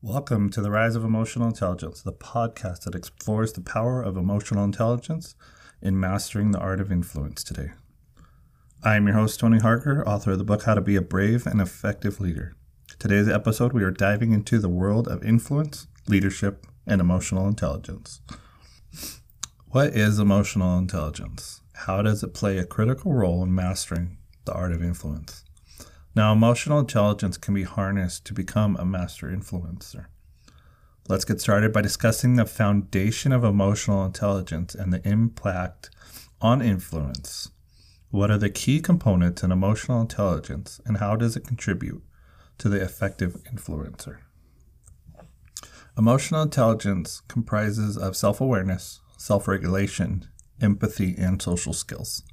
Welcome to the Rise of Emotional Intelligence, the podcast that explores the power of emotional intelligence in mastering the art of influence today. I am your host, Tony Harker, author of the book, How to Be a Brave and Effective Leader. Today's episode, we are diving into the world of influence, leadership, and emotional intelligence. What is emotional intelligence? How does it play a critical role in mastering the art of influence? Now, emotional intelligence can be harnessed to become a master influencer. Let's get started by discussing the foundation of emotional intelligence and the impact on influence. What are the key components in emotional intelligence, and how does it contribute to the effective influencer? Emotional intelligence comprises of self-awareness, self-regulation, empathy, and social skills.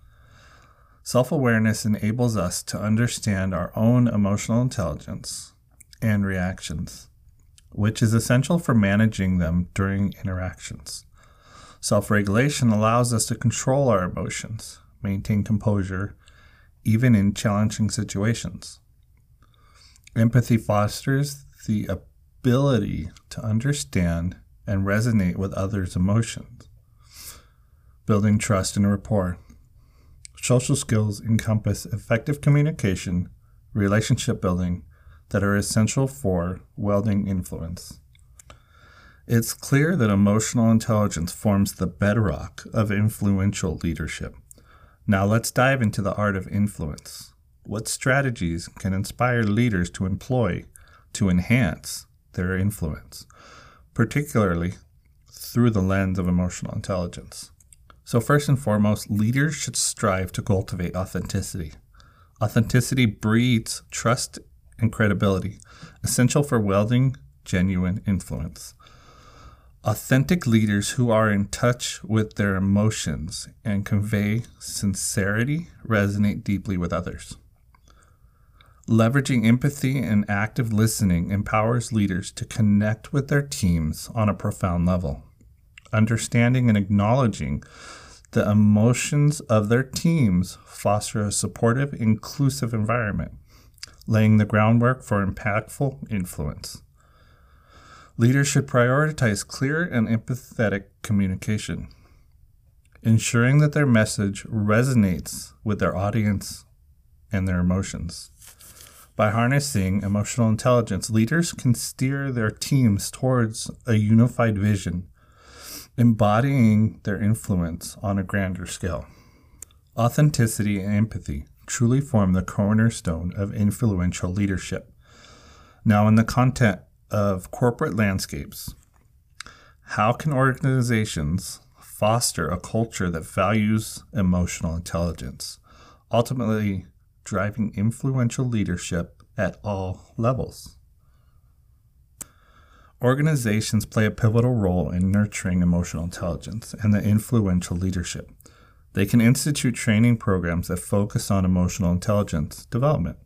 Self-awareness enables us to understand our own emotional intelligence and reactions, which is essential for managing them during interactions. Self-regulation allows us to control our emotions, maintain composure, even in challenging situations. Empathy fosters the ability to understand and resonate with others' emotions, building trust and rapport. Social skills encompass effective communication, relationship building that are essential for wielding influence. It's clear that emotional intelligence forms the bedrock of influential leadership. Now let's dive into the art of influence. What strategies can inspire leaders to employ to enhance their influence, particularly through the lens of emotional intelligence? So first and foremost, leaders should strive to cultivate authenticity. Authenticity breeds trust and credibility, essential for wielding genuine influence. Authentic leaders who are in touch with their emotions and convey sincerity resonate deeply with others. Leveraging empathy and active listening empowers leaders to connect with their teams on a profound level. Understanding and acknowledging the emotions of their teams foster a supportive, inclusive environment, laying the groundwork for impactful influence. Leaders should prioritize clear and empathetic communication, ensuring that their message resonates with their audience and their emotions. By harnessing emotional intelligence, leaders can steer their teams towards a unified vision, embodying their influence on a grander scale. Authenticity and empathy truly form the cornerstone of influential leadership. Now, in the context of corporate landscapes, how can organizations foster a culture that values emotional intelligence, ultimately driving influential leadership at all levels? Organizations play a pivotal role in nurturing emotional intelligence and the influential leadership. They can institute training programs that focus on emotional intelligence development,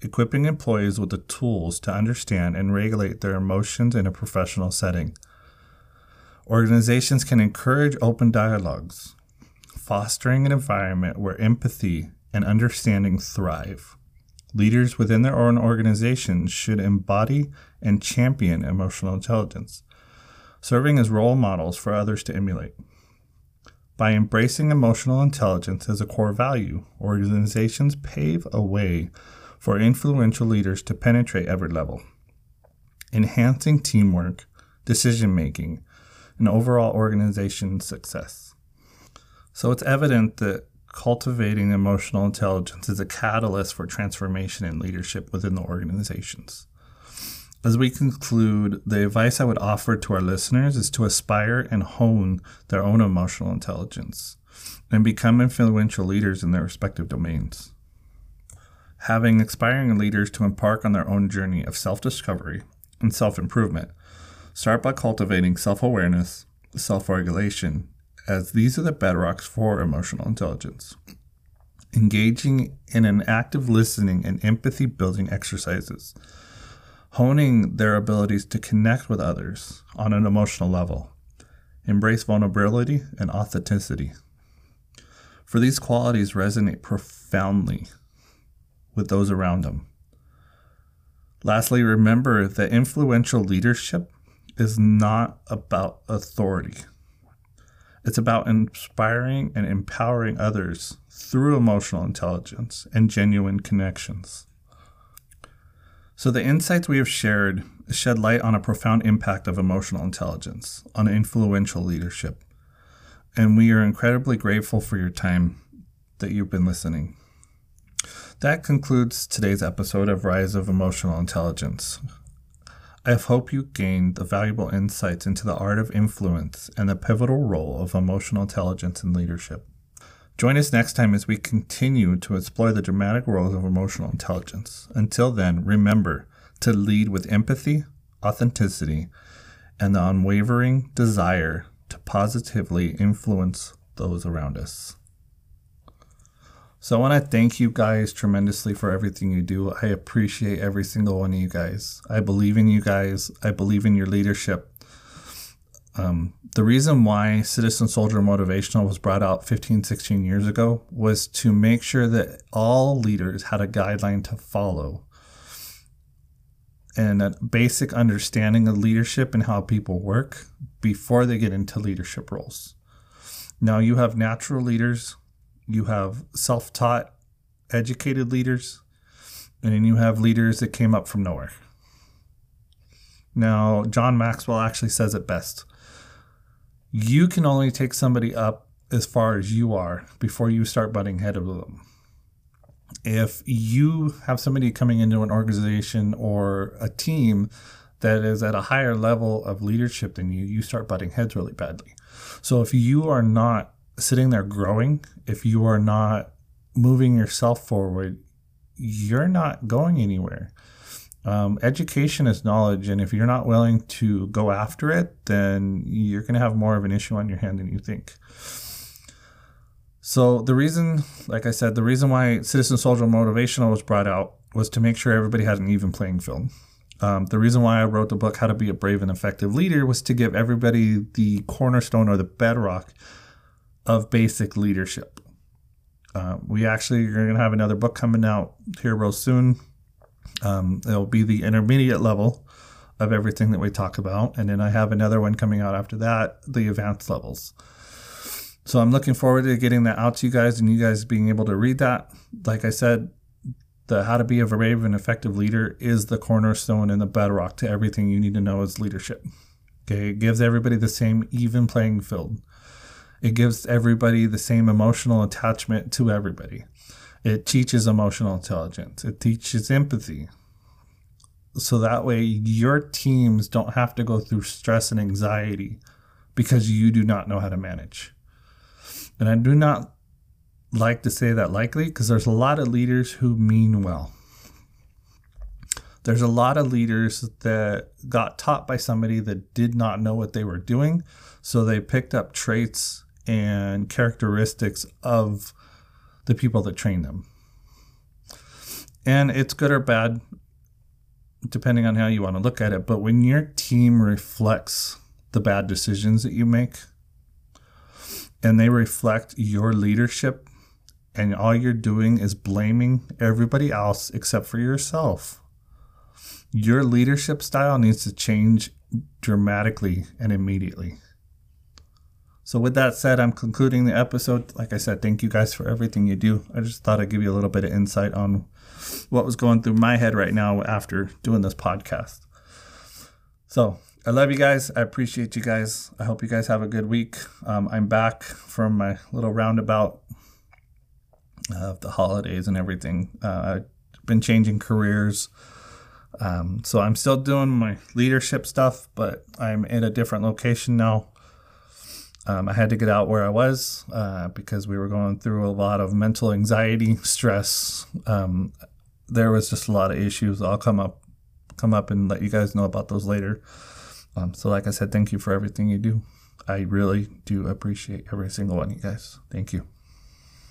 equipping employees with the tools to understand and regulate their emotions in a professional setting. Organizations can encourage open dialogues, fostering an environment where empathy and understanding thrive. Leaders within their own organizations should embody and champion emotional intelligence, serving as role models for others to emulate. By embracing emotional intelligence as a core value, organizations pave a way for influential leaders to penetrate every level, enhancing teamwork, decision-making, and overall organization success. So it's evident that cultivating emotional intelligence is a catalyst for transformation in leadership within the organizations. As we conclude, the advice I would offer to our listeners is to aspire and hone their own emotional intelligence and become influential leaders in their respective domains. Having aspiring leaders to embark on their own journey of self-discovery and self-improvement, start by cultivating self-awareness, self-regulation, as these are the bedrocks for emotional intelligence. Engaging in an active listening and empathy building exercises, honing their abilities to connect with others on an emotional level, embrace vulnerability and authenticity. For these qualities resonate profoundly with those around them. Lastly, remember that influential leadership is not about authority. It's about inspiring and empowering others through emotional intelligence and genuine connections. So the insights we have shared shed light on a profound impact of emotional intelligence on influential leadership. And we are incredibly grateful for your time that you've been listening. That concludes today's episode of Rise of Emotional Intelligence. I hope you gained the valuable insights into the art of influence and the pivotal role of emotional intelligence in leadership. Join us next time as we continue to explore the dramatic roles of emotional intelligence. Until then, remember to lead with empathy, authenticity, and the unwavering desire to positively influence those around us. So I want to thank you guys tremendously for everything you do. I appreciate every single one of you guys. I believe in you guys. I believe in your leadership. The reason why Citizen Soldier Motivational was brought out 15, 16 years ago was to make sure that all leaders had a guideline to follow and a basic understanding of leadership and how people work before they get into leadership roles. Now you have natural leaders, you have self-taught, educated leaders, and then you have leaders that came up from nowhere. Now, John Maxwell actually says it best. You can only take somebody up as far as you are before you start butting heads with them. If you have somebody coming into an organization or a team that is at a higher level of leadership than you, you start butting heads really badly. So if you are not sitting there growing, if you are not moving yourself forward, you're not going anywhere. Education is knowledge, and if you're not willing to go after it, then you're going to have more of an issue on your hand than you think. So the reason, like I said, the reason why Citizen Soldier Motivational was brought out was to make sure everybody had an even playing field. The reason why I wrote the book, How to Be a Brave and Effective Leader, was to give everybody the cornerstone or the bedrock of basic leadership. We actually are going to have another book coming out here real soon. It'll be the intermediate level of everything that we talk about. And then I have another one coming out after that, the advanced levels. So I'm looking forward to getting that out to you guys and you guys being able to read that. Like I said, the How to Be a Brave and Effective Leader is the cornerstone and the bedrock to everything you need to know as leadership. Okay, it gives everybody the same even playing field. It gives everybody the same emotional attachment to everybody. It teaches emotional intelligence. It teaches empathy. So that way your teams don't have to go through stress and anxiety because you do not know how to manage. And I do not like to say that lightly because there's a lot of leaders who mean well. There's a lot of leaders that got taught by somebody that did not know what they were doing. So they picked up traits and characteristics of the people that train them. And it's good or bad, depending on how you want to look at it. But when your team reflects the bad decisions that you make, and they reflect your leadership, and all you're doing is blaming everybody else except for yourself, your leadership style needs to change dramatically and immediately. So with that said, I'm concluding the episode. Like I said, thank you guys for everything you do. I just thought I'd give you a little bit of insight on what was going through my head right now after doing this podcast. So I love you guys. I appreciate you guys. I hope you guys have a good week. I'm back from my little roundabout of the holidays and everything. I've been changing careers. So I'm still doing my leadership stuff, but I'm in a different location now. I had to get out where I was because we were going through a lot of mental anxiety, stress. There was just a lot of issues. I'll come up and let you guys know about those later. So like I said, thank you for everything you do. I really do appreciate every single one of you guys. Thank you.